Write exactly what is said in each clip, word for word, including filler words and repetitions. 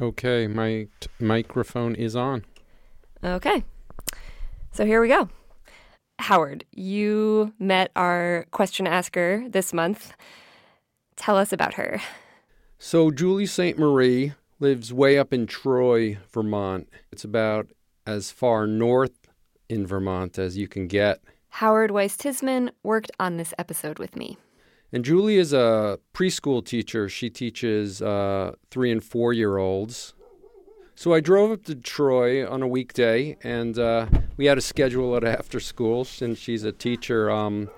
Okay, my t- microphone is on. Okay, so here we go. Howard, you met our question asker this month. Tell us about her. So Julie Saint Marie lives way up in Troy, Vermont. It's about as far north in Vermont as you can get. Howard Weiss-Tisman worked on this episode with me. And Julie is a preschool teacher. She teaches uh, three- and four-year-olds. So I drove up to Troy on a weekday, and uh, we had to schedule it after school since she's a teacher. Um,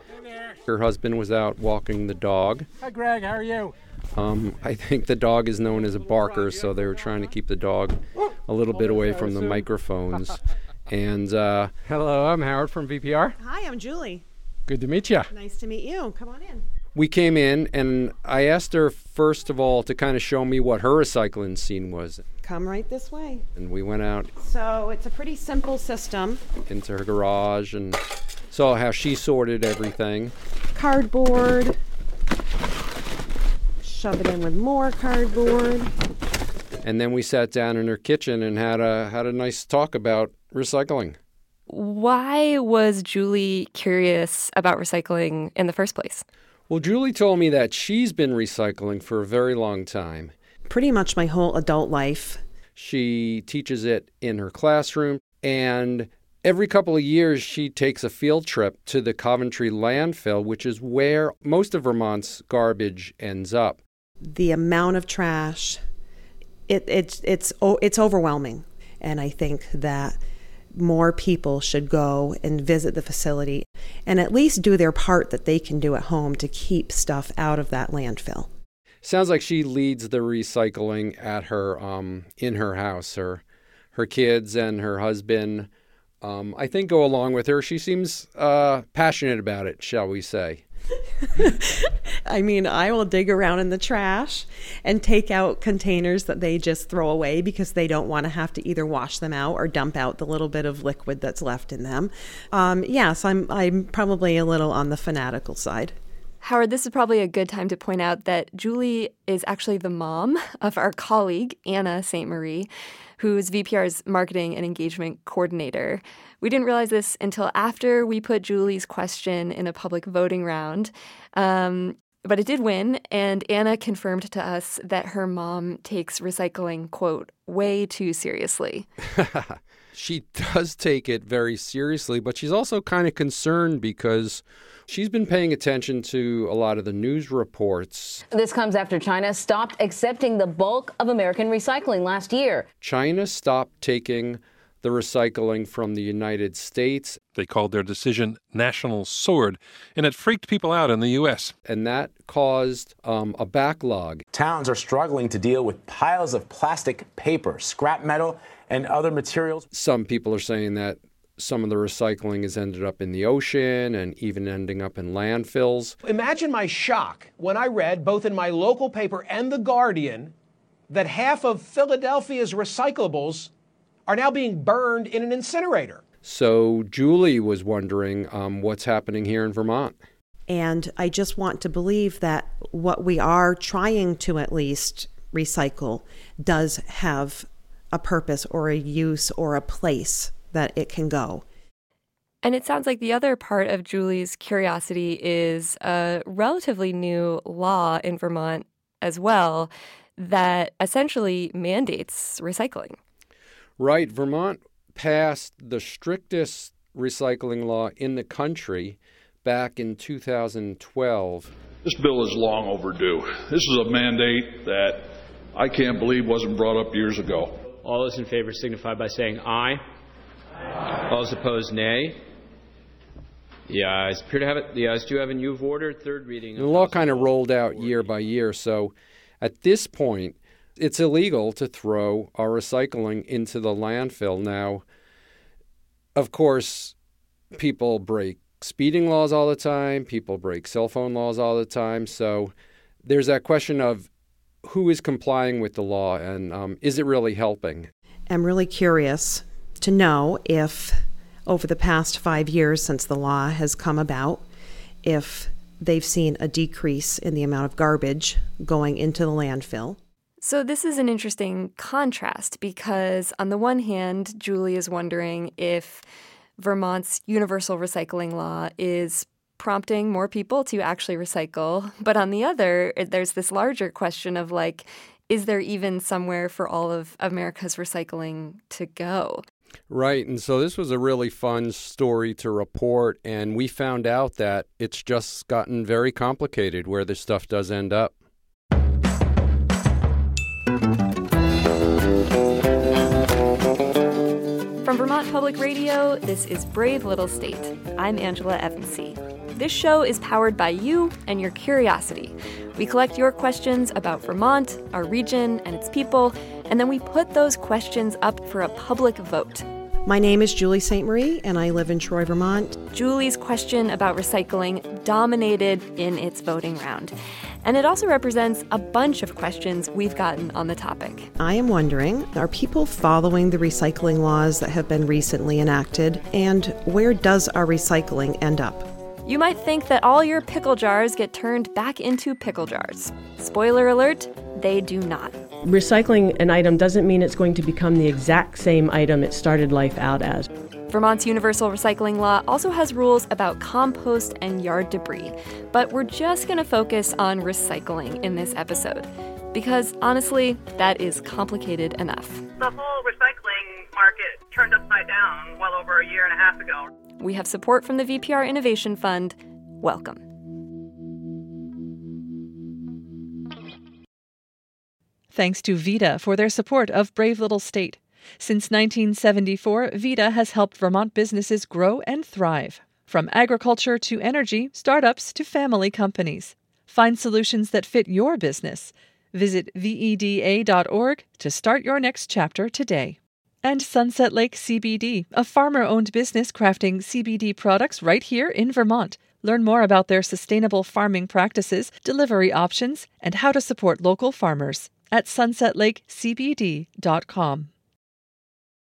her husband was out walking the dog. Hi, Greg. How are you? Um, I think the dog is known as a barker, so they were trying to keep the dog a little bit away from the microphones. And uh, hello, I'm Howard from V P R. Hi, I'm Julie. Good to meet you. Nice to meet you. Come on in. We came in, and I asked her, first of all, to kind of show me what her recycling scene was. Come right this way. And we went out. So it's a pretty simple system. Into her garage and saw how she sorted everything. Cardboard. Shove it in with more cardboard. And then we sat down in her kitchen and had a had a nice talk about recycling. Why was Julie curious about recycling in the first place? Well, Julie told me that she's been recycling for a very long time. Pretty much my whole adult life. She teaches it in her classroom, and every couple of years she takes a field trip to the Coventry landfill, which is where most of Vermont's garbage ends up. The amount of trash, it, it, it's, it's overwhelming, and I think that more people should go and visit the facility and at least do their part that they can do at home to keep stuff out of that landfill. Sounds like she leads the recycling at her um, in her house. Her, her kids and her husband, um, I think, go along with her. She seems uh, passionate about it, shall we say. I mean, I will dig around in the trash and take out containers that they just throw away because they don't want to have to either wash them out or dump out the little bit of liquid that's left in them. Um, yes, I'm I'm probably a little on the fanatical side. Howard, this is probably a good time to point out that Julie is actually the mom of our colleague, Anna Saint Marie, who's V P R's marketing and engagement coordinator. We didn't realize this until after we put Julie's question in a public voting round. Um, but it did win, and Anna confirmed to us that her mom takes recycling, quote, way too seriously. She does take it very seriously, but she's also kind of concerned because she's been paying attention to a lot of the news reports. This comes after China stopped accepting the bulk of American recycling last year. China stopped taking the recycling from the United States. They called their decision National Sword, and it freaked people out in the U S. And that caused um, a backlog. Towns are struggling to deal with piles of plastic, paper, scrap metal, and other materials. Some people are saying that some of the recycling has ended up in the ocean and even ending up in landfills. Imagine my shock when I read, both in my local paper and The Guardian, that half of Philadelphia's recyclables are now being burned in an incinerator. So Julie was wondering um, what's happening here in Vermont. And I just want to believe that what we are trying to at least recycle does have a purpose or a use or a place that it can go. And it sounds like the other part of Julie's curiosity is a relatively new law in Vermont as well that essentially mandates recycling. Right. Vermont passed the strictest recycling law in the country back in two thousand twelve. This bill is long overdue. This is a mandate that I can't believe wasn't brought up years ago. All those in favor signify by saying aye. Aye. All those opposed, nay. The ayes appear to have it. The ayes do have a new order, third reading. The law kind of rolled out year by year, so at this point, It's illegal to throw our recycling into the landfill now. Of course, people break speeding laws all the time. People break cell phone laws all the time. So there's that question of who is complying with the law and um, is it really helping? I'm really curious to know if over the past five years since the law has come about, if they've seen a decrease in the amount of garbage going into the landfill. So this is an interesting contrast because on the one hand, Julie is wondering if Vermont's universal recycling law is prompting more people to actually recycle. But on the other, there's this larger question of like, is there even somewhere for all of America's recycling to go? Right. And so this was a really fun story to report. And we found out that it's just gotten very complicated where this stuff does end up. From Vermont Public Radio, this is Brave Little State. I'm Angela Evansy. This show is powered by you and your curiosity. We collect your questions about Vermont, our region, and its people, and then we put those questions up for a public vote. My name is Julie Saint Marie, and I live in Troy, Vermont. Julie's question about recycling dominated in its voting round. And it also represents a bunch of questions we've gotten on the topic. I am wondering, are people following the recycling laws that have been recently enacted? And where does our recycling end up? You might think that all your pickle jars get turned back into pickle jars. Spoiler alert, they do not. Recycling an item doesn't mean it's going to become the exact same item it started life out as. Vermont's universal recycling law also has rules about compost and yard debris, but we're just going to focus on recycling in this episode because, honestly, that is complicated enough. The whole recycling market turned upside down well over a year and a half ago. We have support from the V P R Innovation Fund. Welcome. Thanks to VITA for their support of Brave Little State. Since nineteen seventy-four, VITA has helped Vermont businesses grow and thrive. From agriculture to energy, startups to family companies. Find solutions that fit your business. Visit V E D A dot org to start your next chapter today. And Sunset Lake C B D, a farmer-owned business crafting C B D products right here in Vermont. Learn more about their sustainable farming practices, delivery options, and how to support local farmers at sunset lake c b d dot com.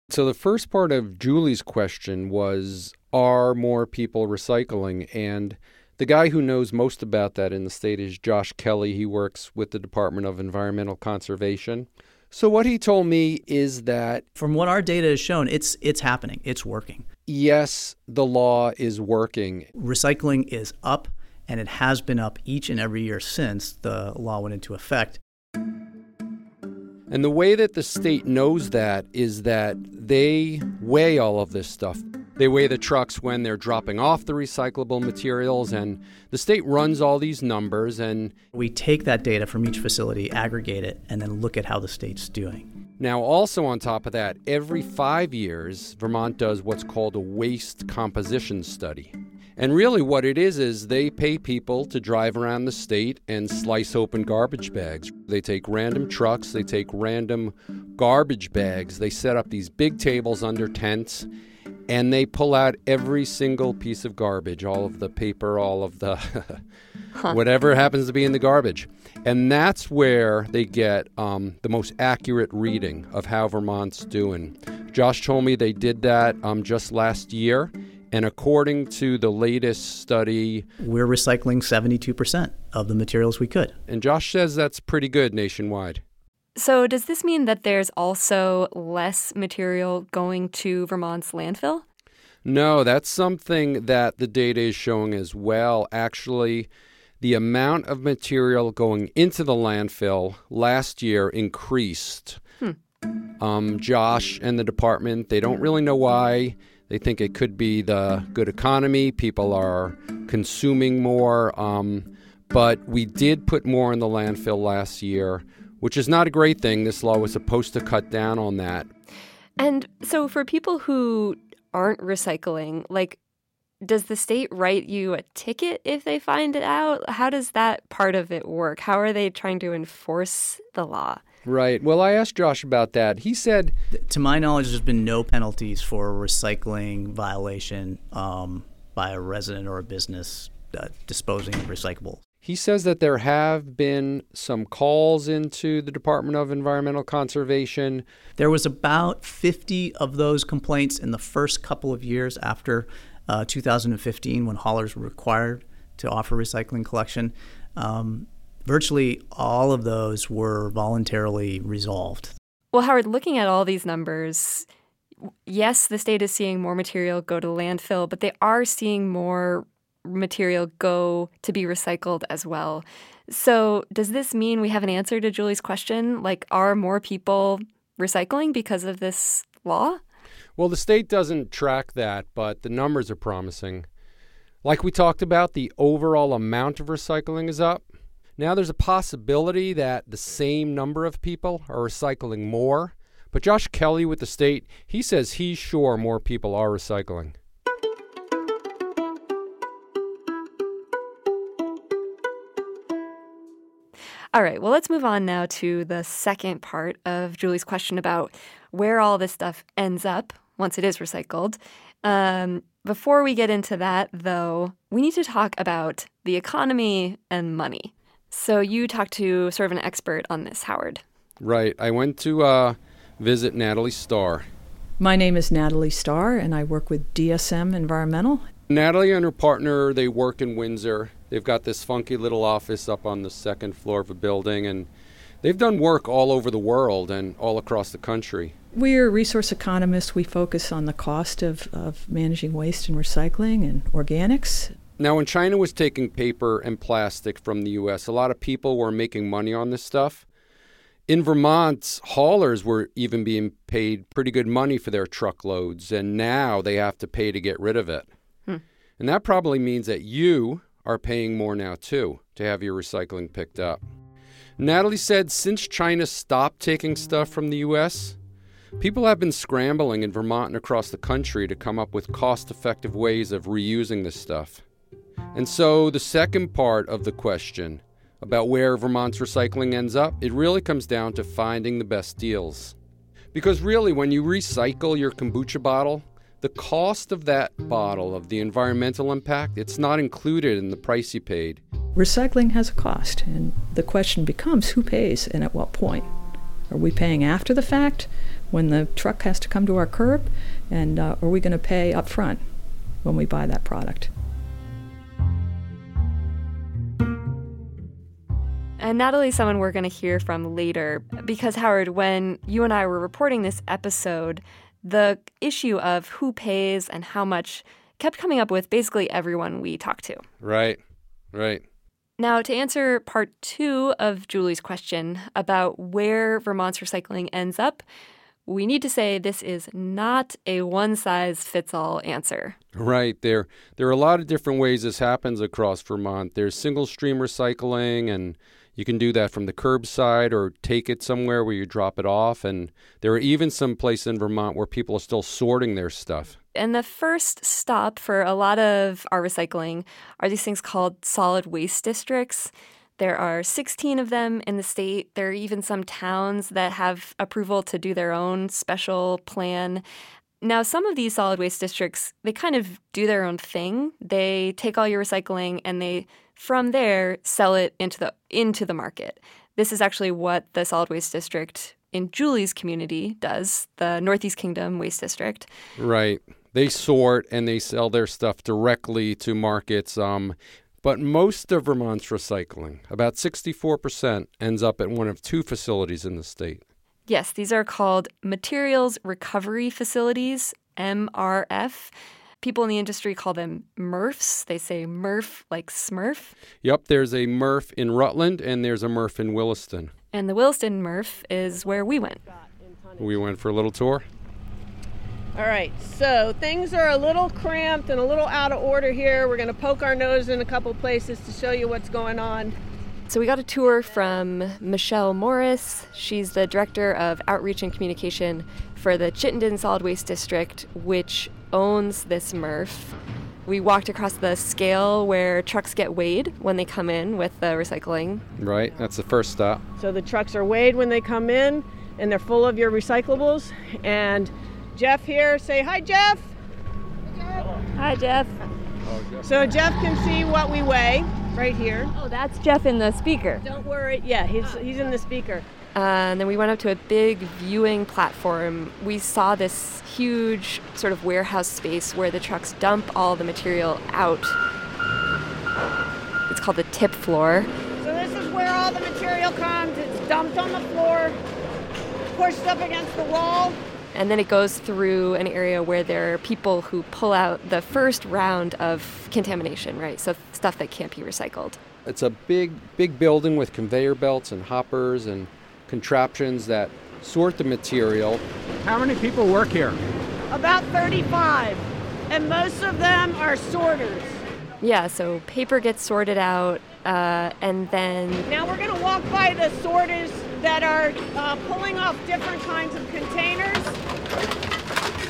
So the first part of Julie's question was, are more people recycling? And the guy who knows most about that in the state is Josh Kelly. He works with the Department of Environmental Conservation. So what he told me is that from what our data has shown, it's it's happening. It's working. Yes, the law is working. Recycling is up, and it has been up each and every year since the law went into effect. And the way that the state knows that is that they weigh all of this stuff. They weigh the trucks when they're dropping off the recyclable materials, and the state runs all these numbers. And we take that data from each facility, aggregate it, and then look at how the state's doing. Now, also on top of that, every five years, Vermont does what's called a waste composition study. And really what it is is they pay people to drive around the state and slice open garbage bags. They take random trucks, they take random garbage bags, they set up these big tables under tents, and they pull out every single piece of garbage, all of the paper, all of the huh. whatever happens to be in the garbage. And that's where they get um, the most accurate reading of how Vermont's doing. Josh told me they did that um, just last year. And according to the latest study, we're recycling seventy-two percent of the materials we could. And Josh says that's pretty good nationwide. So does this mean that there's also less material going to Vermont's landfill? No, that's something that the data is showing as well. Actually, the amount of material going into the landfill last year increased. Hmm. Um, Josh and the department, they don't really know why. They think it could be the good economy. People are consuming more. Um, but we did put more in the landfill last year, which is not a great thing. This law was supposed to cut down on that. And so for people who aren't recycling, like, does the state write you a ticket if they find it out? How does that part of it work? How are they trying to enforce the law? Right. Well, I asked Josh about that. He said, to my knowledge, there's been no penalties for a recycling violation um, by a resident or a business uh, disposing of recyclables. He says that there have been some calls into the Department of Environmental Conservation. There was about fifty of those complaints in the first couple of years after uh, two thousand fifteen, when haulers were required to offer recycling collection. Um, virtually all of those were voluntarily resolved. Well, Howard, looking at all these numbers, yes, the state is seeing more material go to landfill, but they are seeing more material go to be recycled as well. So does this mean we have an answer to Julie's question? Like, are more people recycling because of this law? Well, the state doesn't track that, but the numbers are promising. Like we talked about, the overall amount of recycling is up. Now there's a possibility that the same number of people are recycling more. But Josh Kelly with the state, he says he's sure more people are recycling. All right, well, let's move on now to the second part of Julie's question about where all this stuff ends up once it is recycled. Um, before we get into that, though, we need to talk about the economy and money. So you talked to sort of an expert on this, Howard. Right. I went to uh, visit Natalie Starr. My name is Natalie Starr, and I work with D S M Environmental. Natalie and her partner, they work in Windsor. They've got this funky little office up on the second floor of a building, and they've done work all over the world and all across the country. We're resource economists. We focus on the cost of, of managing waste and recycling and organics. Now, when China was taking paper and plastic from the U S, a lot of people were making money on this stuff. In Vermont, haulers were even being paid pretty good money for their truckloads, and now they have to pay to get rid of it. Hmm. And that probably means that you are paying more now, too, to have your recycling picked up. Natalie said since China stopped taking stuff from the U S, people have been scrambling in Vermont and across the country to come up with cost-effective ways of reusing this stuff. And so the second part of the question about where Vermont's recycling ends up, it really comes down to finding the best deals. Because really, when you recycle your kombucha bottle, the cost of that bottle, of the environmental impact, it's not included in the price you paid. Recycling has a cost, and the question becomes who pays and at what point. Are we paying after the fact, when the truck has to come to our curb, and uh, are we going to pay up front when we buy that product? And Natalie's someone we're going to hear from later, because, Howard, when you and I were reporting this episode, the issue of who pays and how much kept coming up with basically everyone we talked to. Right, right. Now, to answer part two of Julie's question about where Vermont's recycling ends up, we need to say this is not a one-size-fits-all answer. Right. There, there are a lot of different ways this happens across Vermont. There's single-stream recycling, and you can do that from the curbside or take it somewhere where you drop it off. And there are even some places in Vermont where people are still sorting their stuff. And the first stop for a lot of our recycling are these things called solid waste districts. There are sixteen of them in the state. There are even some towns that have approval to do their own special plan. Now, some of these solid waste districts, they kind of do their own thing. They take all your recycling and they, from there, sell it into the into the market. This is actually what the solid waste district in Julie's community does, the Northeast Kingdom Waste District. Right. They sort and they sell their stuff directly to markets. Um, but most of Vermont's recycling, about sixty-four percent, ends up at one of two facilities in the state. Yes, these are called Materials Recovery Facilities, M R F. People in the industry call them M R Fs. They say M R F like Smurf. Yep, there's a M R F in Rutland and there's a M R F in Williston. And the Williston M R F is where we went. We went for a little tour. All right, so things are a little cramped and a little out of order here. We're going to poke our nose in a couple places to show you what's going on. So we got a tour from Michelle Morris. She's the Director of Outreach and Communication for the Chittenden Solid Waste District, which owns this M R F. We walked across the scale where trucks get weighed when they come in with the recycling. Right, that's the first stop. So the trucks are weighed when they come in, and they're full of your recyclables. And Jeff here, say hi, Jeff. Hi, Jeff. So Jeff can see what we weigh right here. Oh, that's Jeff in the speaker. Don't worry. Yeah, he's he's in the speaker. Uh, and then we went up to a big viewing platform. We saw this huge sort of warehouse space where the trucks dump all the material out. It's called the tip floor. So this is where all the material comes. It's dumped on the floor, pushed up against the wall. And then it goes through an area where there are people who pull out the first round of contamination, right? So stuff that can't be recycled. It's a big, big building with conveyor belts and hoppers and contraptions that sort the material. How many people work here? About thirty-five, and most of them are sorters. Yeah, so paper gets sorted out, uh, and then... Now we're going to walk by the sorters that are uh, pulling off different kinds of containers.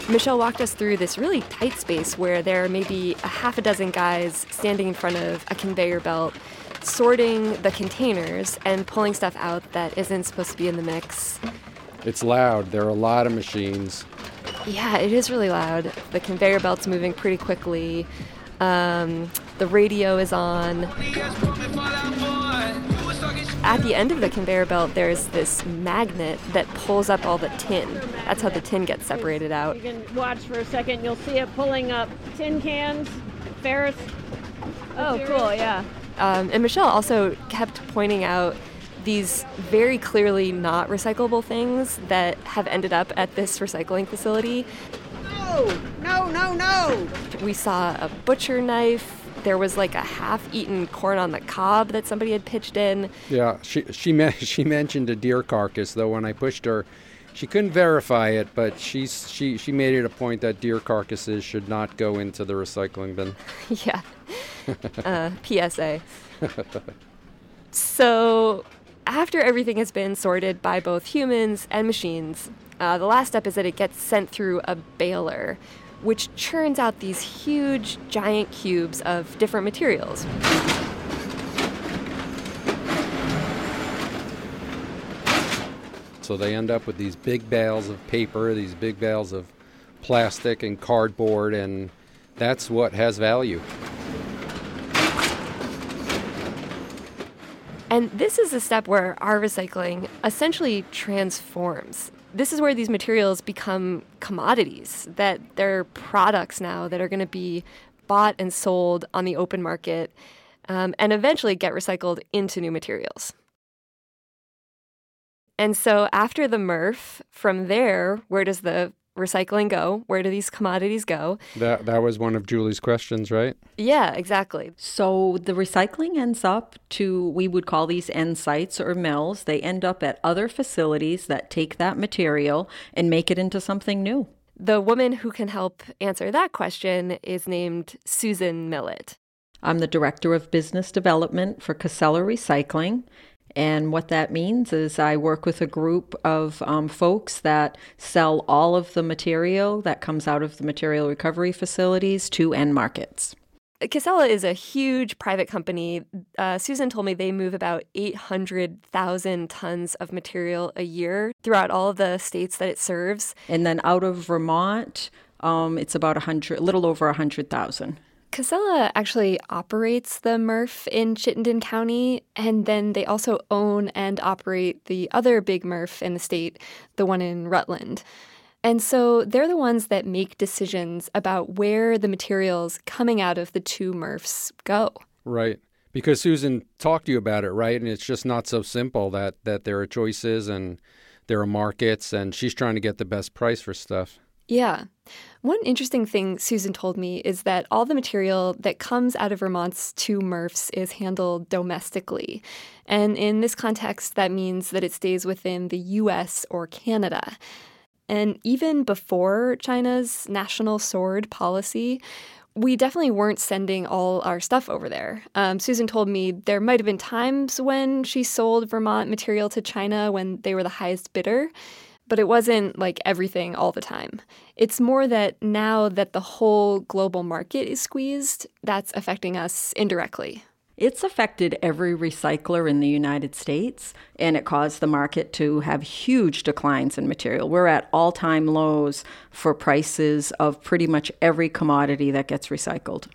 Michelle walked us through this really tight space where there are maybe a half a dozen guys standing in front of a conveyor belt, sorting the containers and pulling stuff out that isn't supposed to be in the mix. It's loud. There are a lot of machines. Yeah, it is really loud. The conveyor belt's moving pretty quickly. Um, the radio is on. At the end of the conveyor belt, there's this magnet that pulls up all the tin. That's how the tin gets separated out. You can watch for a second. You'll see it pulling up tin cans, ferrous. Oh, cool, yeah. Um, and Michelle also kept pointing out these very clearly not recyclable things that have ended up at this recycling facility. No, no, no, no. We saw a butcher knife. There was like a half-eaten corn on the cob that somebody had pitched in. Yeah, she she, me- she mentioned a deer carcass, though, when I pushed her. She couldn't verify it, but she, she, she made it a point that deer carcasses should not go into the recycling bin. Yeah, uh, P S A. So after everything has been sorted by both humans and machines, uh, the last step is that it gets sent through a baler, which churns out these huge, giant cubes of different materials. So they end up with these big bales of paper, these big bales of plastic and cardboard, and that's what has value. And this is the step where our recycling essentially transforms. This is where these materials become commodities, that they're products now that are going to be bought and sold on the open market, um, and eventually get recycled into new materials. And so after the M R F, from there, where does the recycling go? Where do these commodities go? That that was one of Julie's questions, right? Yeah, exactly. So the recycling ends up to, we would call these end sites or mills. They end up at other facilities that take that material and make it into something new. The woman who can help answer that question is named Susan Millett. I'm the Director of Business Development for Casella Recycling. And what that means is I work with a group of um, folks that sell all of the material that comes out of the material recovery facilities to end markets. Casella is a huge private company. Uh, Susan told me they move about eight hundred thousand tons of material a year throughout all of the states that it serves. And then out of Vermont, um, it's about one hundred, a little over one hundred thousand. Casella actually operates the M R F in Chittenden County, and then they also own and operate the other big M R F in the state, the one in Rutland. And so they're the ones that make decisions about where the materials coming out of the two M R Fs go. Right. Because Susan talked to you about it, right? And it's just not so simple that, that there are choices and there are markets, and she's trying to get the best price for stuff. Yeah. One interesting thing Susan told me is that all the material that comes out of Vermont's two M R Fs is handled domestically. And in this context, that means that it stays within the U S or Canada. And even before China's National Sword policy, we definitely weren't sending all our stuff over there. Um, Susan told me there might have been times when she sold Vermont material to China when they were the highest bidder. but it wasn't like everything all the time. It's more that now that the whole global market is squeezed, that's affecting us indirectly. It's affected every recycler in the United States, and it caused the market to have huge declines in material. We're at all-time lows for prices of pretty much every commodity that gets recycled.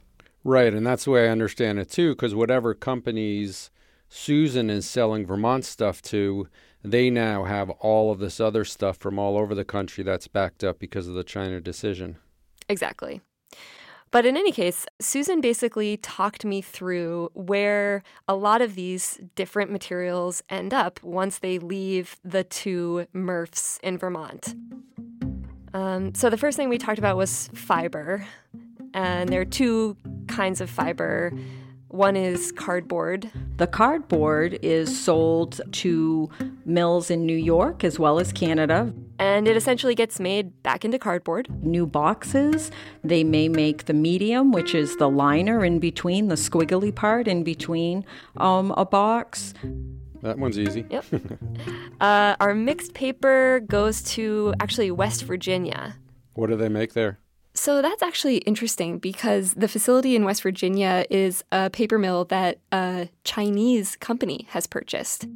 Right, and that's the way I understand it, too, because whatever companies Susan is selling Vermont stuff to, they now have all of this other stuff from all over the country that's backed up because of the China decision. Exactly. But in any case, Susan basically talked me through where a lot of these different materials end up once they leave the two M R Fs in Vermont. Um, so the first thing we talked about was fiber. And there are two kinds of fiber. One is cardboard. The cardboard is sold to mills in New York as well as Canada. And it essentially gets made back into cardboard. New boxes. They may make the medium, which is the liner in between, the squiggly part in between um, a box. That one's easy. Yep. uh, our mixed paper goes to actually West Virginia. What do they make there? So that's actually interesting because the facility in West Virginia is a paper mill that a Chinese company has purchased.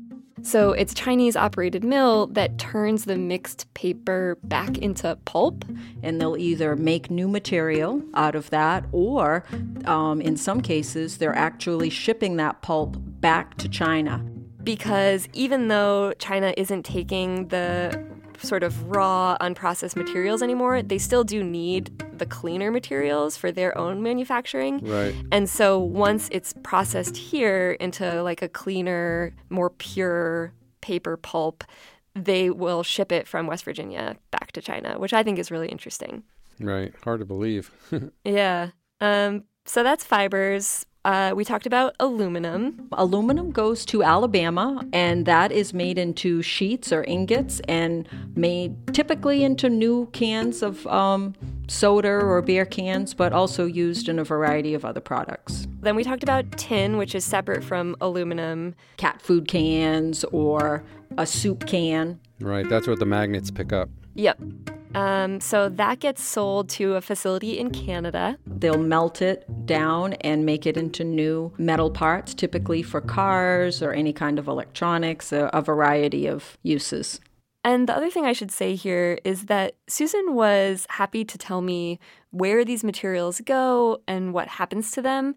So it's a Chinese-operated mill that turns the mixed paper back into pulp. And they'll either make new material out of that or, um, in some cases, they're actually shipping that pulp back to China. Because even though China isn't taking the sort of raw, unprocessed materials anymore, they still do need the cleaner materials for their own manufacturing. Right. And so once it's processed here into like a cleaner, more pure paper pulp, they will ship it from West Virginia back to China, which I think is really interesting. Right. Hard to believe. Yeah. Um, so that's fibers. Uh, we talked about aluminum. Aluminum goes to Alabama, and that is made into sheets or ingots and made typically into new cans of um, soda or beer cans, but also used in a variety of other products. Then we talked about tin, which is separate from aluminum. Cat food cans or a soup can. Right, that's what the magnets pick up. Yep. Um, so that gets sold to a facility in Canada. They'll melt it down and make it into new metal parts, typically for cars or any kind of electronics, a, a variety of uses. And the other thing I should say here is that Susan was happy to tell me where these materials go and what happens to them.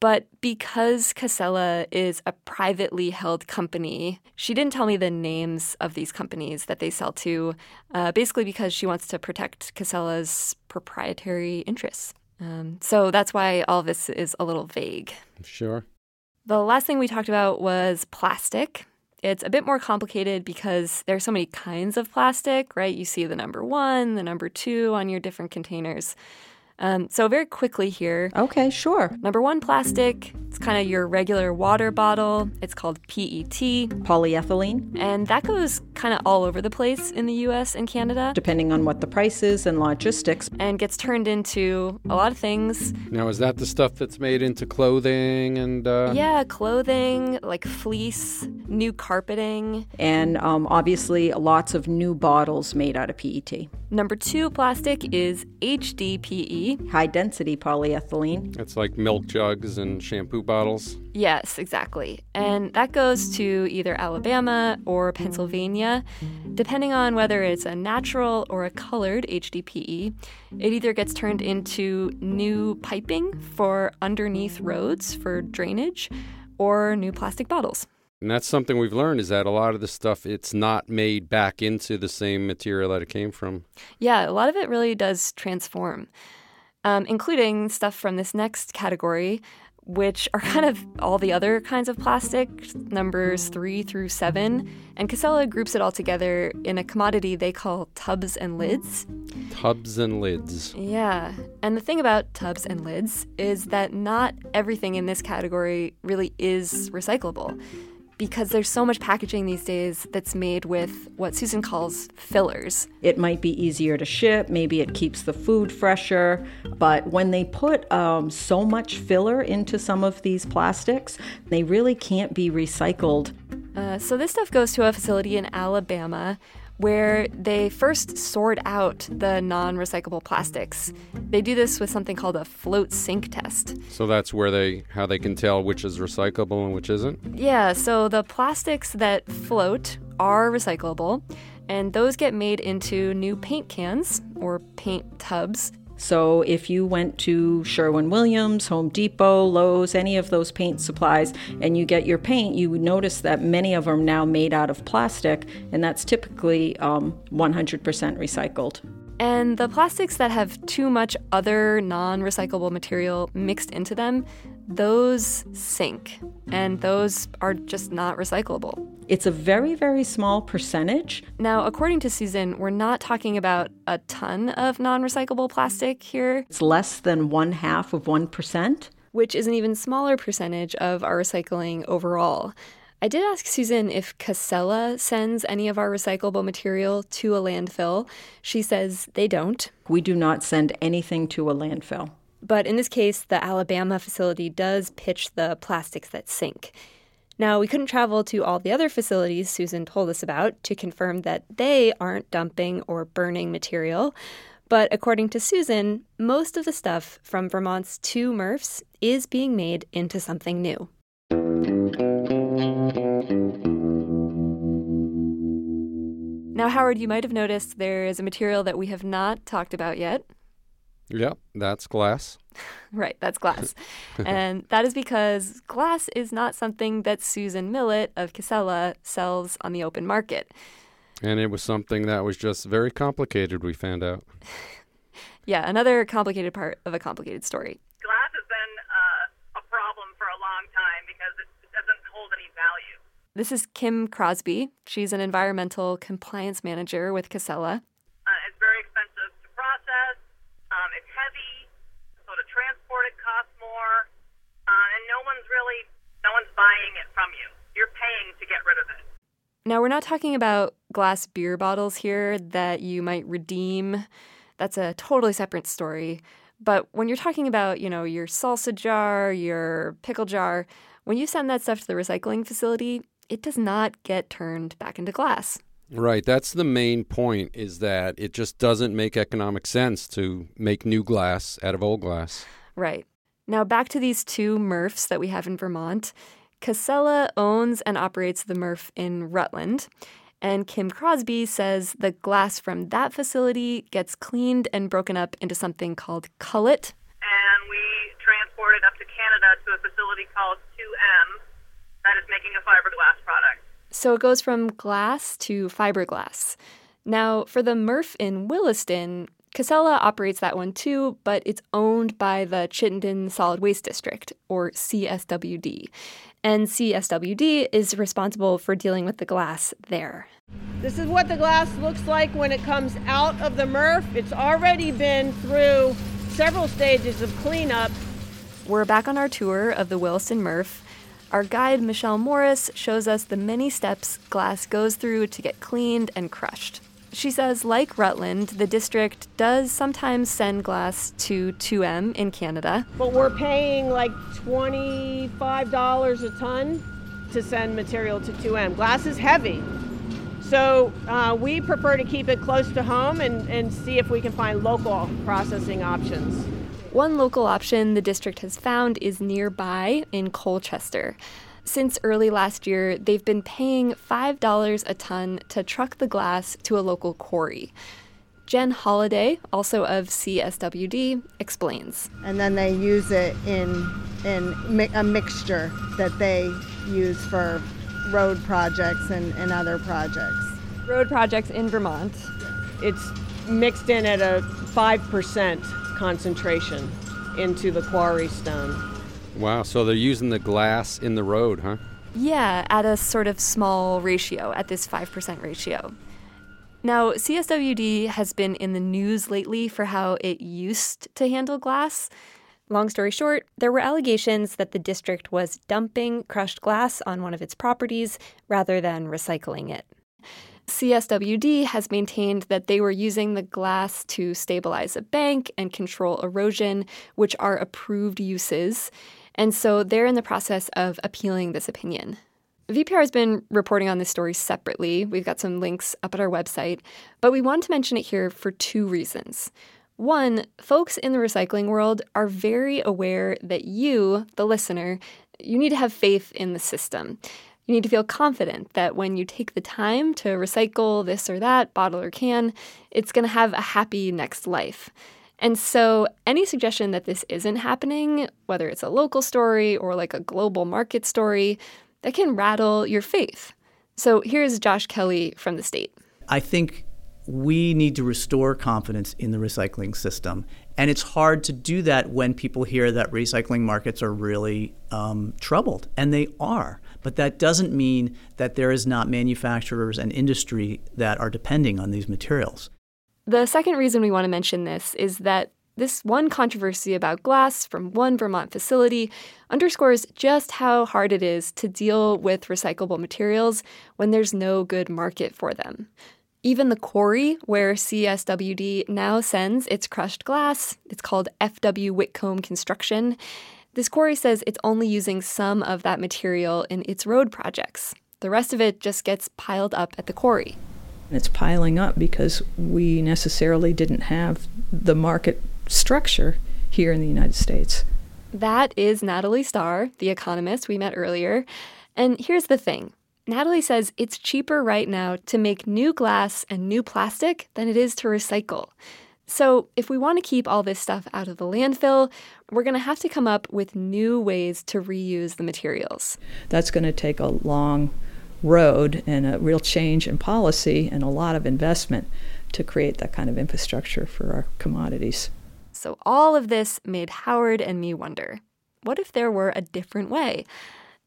But because Casella is a privately held company, she didn't tell me the names of these companies that they sell to, uh, basically because she wants to protect Casella's proprietary interests. Um, so that's why all this is a little vague. Sure. The last thing we talked about was plastic. It's a bit more complicated because there are so many kinds of plastic, right? You see the number one, the number two on your different containers. Um, so very quickly here. Okay, sure. Number one, plastic. It's kind of your regular water bottle. It's called P E T. Polyethylene. And that goes kind of all over the place in the U S and Canada. Depending on what the price is and logistics. And gets turned into a lot of things. Now, is that the stuff that's made into clothing and... Uh... Yeah, clothing, like fleece, new carpeting. And um, obviously lots of new bottles made out of P E T. Number two, plastic is H D P E. High-density polyethylene. It's like milk jugs and shampoo bottles. Yes, exactly. And that goes to either Alabama or Pennsylvania. Depending on whether it's a natural or a colored H D P E, it either gets turned into new piping for underneath roads for drainage or new plastic bottles. And that's something we've learned is that a lot of the stuff, it's not made back into the same material that it came from. Yeah, a lot of it really does transform. Um, including stuff from this next category, which are kind of all the other kinds of plastic, numbers three through seven. And Casella groups it all together in a commodity they call tubs and lids. Tubs and lids. Yeah. And the thing about tubs and lids is that not everything in this category really is recyclable, because there's so much packaging these days that's made with what Susan calls fillers. It might be easier to ship, maybe it keeps the food fresher, but when they put um, so much filler into some of these plastics, they really can't be recycled. Uh, so this stuff goes to a facility in Alabama where they first sort out the non-recyclable plastics. They do this with something called a float sink test. So that's where they how they can tell which is recyclable and which isn't? Yeah, so the plastics that float are recyclable, and those get made into new paint cans or paint tubs. So if you went to Sherwin Williams, Home Depot, Lowe's, any of those paint supplies, and you get your paint, you would notice that many of them are now made out of plastic, and that's typically um, one hundred percent recycled. And the plastics that have too much other non-recyclable material mixed into them, those sink, and those are just not recyclable. It's a very, very small percentage. Now, according to Susan, we're not talking about a ton of non-recyclable plastic here. It's less than one half of one percent. Which is an even smaller percentage of our recycling overall. I did ask Susan if Casella sends any of our recyclable material to a landfill. She says they don't. We do not send anything to a landfill. But in this case, the Alabama facility does pitch the plastics that sink. Now, we couldn't travel to all the other facilities Susan told us about to confirm that they aren't dumping or burning material. But according to Susan, most of the stuff from Vermont's two M R Fs is being made into something new. Now, Howard, you might have noticed there is a material that we have not talked about yet. Yeah, that's glass. Right, that's glass. And that is because glass is not something that Susan Millett of Casella sells on the open market. And it was something that was just very complicated, we found out. Yeah, another complicated part of a complicated story. Glass has been uh, a problem for a long time because it doesn't hold any value. This is Kim Crosby. She's an environmental compliance manager with Casella. Now, we're not talking about glass beer bottles here that you might redeem. That's a totally separate story. But when you're talking about, you know, your salsa jar, your pickle jar, when you send that stuff to the recycling facility, it does not get turned back into glass. Right. That's the main point, is that it just doesn't make economic sense to make new glass out of old glass. Right. Now, back to these two M R Fs that we have in Vermont. Casella owns and operates the M R F in Rutland, and Kim Crosby says the glass from that facility gets cleaned and broken up into something called cullet. And we transport it up to Canada to a facility called two M that is making a fiberglass product. So it goes from glass to fiberglass. Now, for the M R F in Williston, Casella operates that one too, but it's owned by the Chittenden Solid Waste District, or C S W D. And C S W D is responsible for dealing with the glass there. This is what the glass looks like when it comes out of the M R F. It's already been through several stages of cleanup. We're back on our tour of the Williston M R F. Our guide, Michelle Morris, shows us the many steps glass goes through to get cleaned and crushed. She says, like Rutland, the district does sometimes send glass to two M in Canada. But we're paying like twenty-five dollars a ton to send material to two M. Glass is heavy. So uh, we prefer to keep it close to home and, and see if we can find local processing options. One local option the district has found is nearby in Colchester. Since early last year, they've been paying five dollars a ton to truck the glass to a local quarry. Jen Holliday, also of C S W D, explains. And then they use it in, in mi- a mixture that they use for road projects and, and other projects. Road projects in Vermont. It's mixed in at a five percent concentration into the quarry stone. Wow, so they're using the glass in the road, huh? Yeah, at a sort of small ratio, at this five percent ratio. Now, C S W D has been in the news lately for how it used to handle glass. Long story short, there were allegations that the district was dumping crushed glass on one of its properties rather than recycling it. C S W D has maintained that they were using the glass to stabilize a bank and control erosion, which are approved uses. And so they're in the process of appealing this opinion. V P R has been reporting on this story separately. We've got some links up at our website, but we wanted to mention it here for two reasons. One, folks in the recycling world are very aware that you, the listener, you need to have faith in the system. You need to feel confident that when you take the time to recycle this or that bottle or can, it's going to have a happy next life. And so any suggestion that this isn't happening, whether it's a local story or like a global market story, that can rattle your faith. So here's Josh Kelly from the state. I think we need to restore confidence in the recycling system. And it's hard to do that when people hear that recycling markets are really um, troubled, and they are. But that doesn't mean that there is not manufacturers and industry that are depending on these materials. The second reason we want to mention this is that this one controversy about glass from one Vermont facility underscores just how hard it is to deal with recyclable materials when there's no good market for them. Even the quarry where C S W D now sends its crushed glass, it's called F W Whitcomb Construction, this quarry says it's only using some of that material in its road projects. The rest of it just gets piled up at the quarry. It's piling up because we necessarily didn't have the market structure here in the United States. That is Natalie Starr, the economist we met earlier. And here's the thing. Natalie says it's cheaper right now to make new glass and new plastic than it is to recycle. So if we want to keep all this stuff out of the landfill, we're going to have to come up with new ways to reuse the materials. That's going to take a long road and a real change in policy and a lot of investment to create that kind of infrastructure for our commodities. So all of this made Howard and me wonder, what if there were a different way?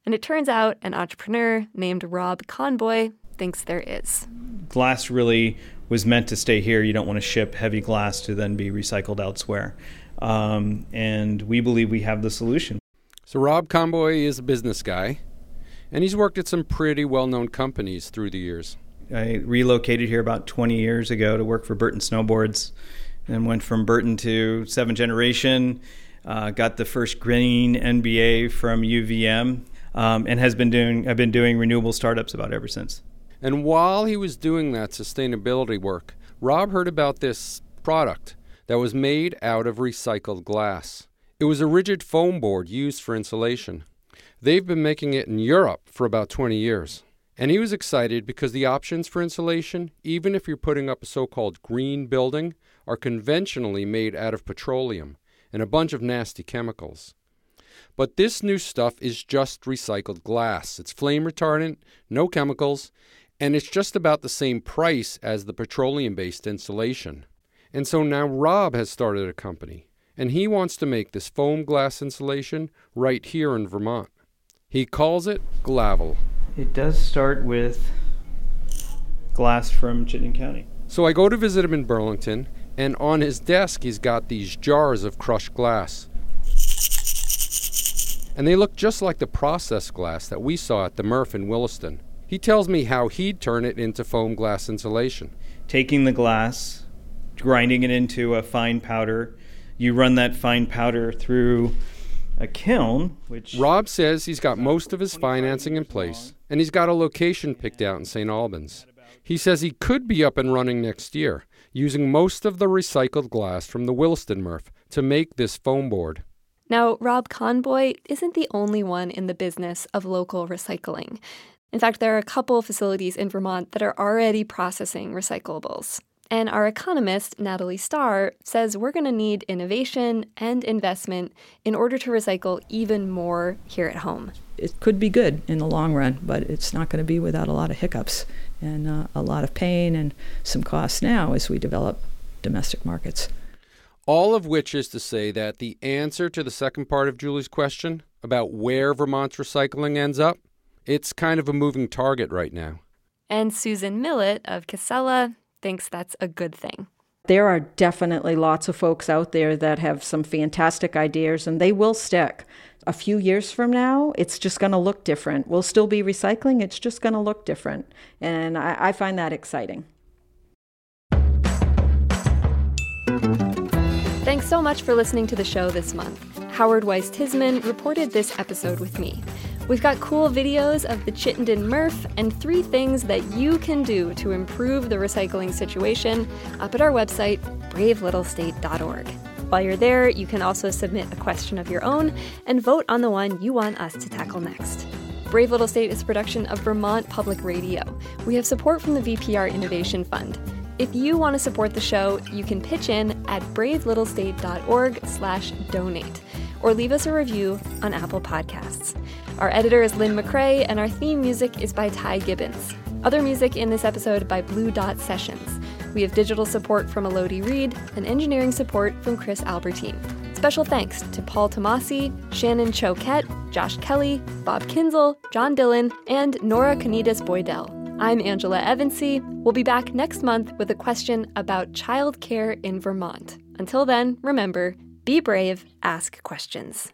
And it turns out an entrepreneur named Rob Conboy thinks there is. Glass really was meant to stay here. You don't want to ship heavy glass to then be recycled elsewhere. Um, and we believe we have the solution. So Rob Conboy is a business guy, and he's worked at some pretty well-known companies through the years. I relocated here about twenty years ago to work for Burton Snowboards, and went from Burton to Seventh Generation, uh, got the first green M B A from U V M, um, and has been doing. I've been doing renewable startups about ever since. And while he was doing that sustainability work, Rob heard about this product that was made out of recycled glass. It was a rigid foam board used for insulation. They've been making it in Europe for about twenty years. And he was excited because the options for insulation, even if you're putting up a so-called green building, are conventionally made out of petroleum and a bunch of nasty chemicals. But this new stuff is just recycled glass. It's flame retardant, no chemicals, and it's just about the same price as the petroleum-based insulation. And so now Rob has started a company, and he wants to make this foam glass insulation right here in Vermont. He calls it Glavel. It does start with glass from Chittenden County. So I go to visit him in Burlington, and on his desk he's got these jars of crushed glass. And they look just like the processed glass that we saw at the M R F in Williston. He tells me how he'd turn it into foam glass insulation. Taking the glass, grinding it into a fine powder, you run that fine powder through a kiln, which... Rob says he's got most of his financing in place, and he's got a location picked out in Saint Albans. He says he could be up and running next year, using most of the recycled glass from the Williston M R F to make this foam board. Now, Rob Conboy isn't the only one in the business of local recycling. In fact, there are a couple facilities in Vermont that are already processing recyclables. And our economist, Natalie Starr, says we're going to need innovation and investment in order to recycle even more here at home. It could be good in the long run, but it's not going to be without a lot of hiccups and uh, a lot of pain and some costs now as we develop domestic markets. All of which is to say that the answer to the second part of Julie's question about where Vermont's recycling ends up, it's kind of a moving target right now. And Susan Millett of Casella thinks that's a good thing. There are definitely lots of folks out there that have some fantastic ideas, and they will stick. A few years from now, it's just going to look different. We'll still be recycling, it's just going to look different. And I, I find that exciting. Thanks so much for listening to the show this month. Howard Weiss-Tisman reported this episode with me. We've got cool videos of the Chittenden M R F and three things that you can do to improve the recycling situation up at our website, brave little state dot org. While you're there, you can also submit a question of your own and vote on the one you want us to tackle next. Brave Little State is a production of Vermont Public Radio. We have support from the V P R Innovation Fund. If you want to support the show, you can pitch in at brave little state dot org slash donate or leave us a review on Apple Podcasts. Our editor is Lynn McRae, and our theme music is by Ty Gibbons. Other music in this episode by Blue Dot Sessions. We have digital support from Elodie Reed and engineering support from Chris Albertine. Special thanks to Paul Tomasi, Shannon Choquette, Josh Kelly, Bob Kinzel, John Dillon, and Nora Canidas Boydell. I'm Angela Evansy. We'll be back next month with a question about childcare in Vermont. Until then, remember, be brave, ask questions.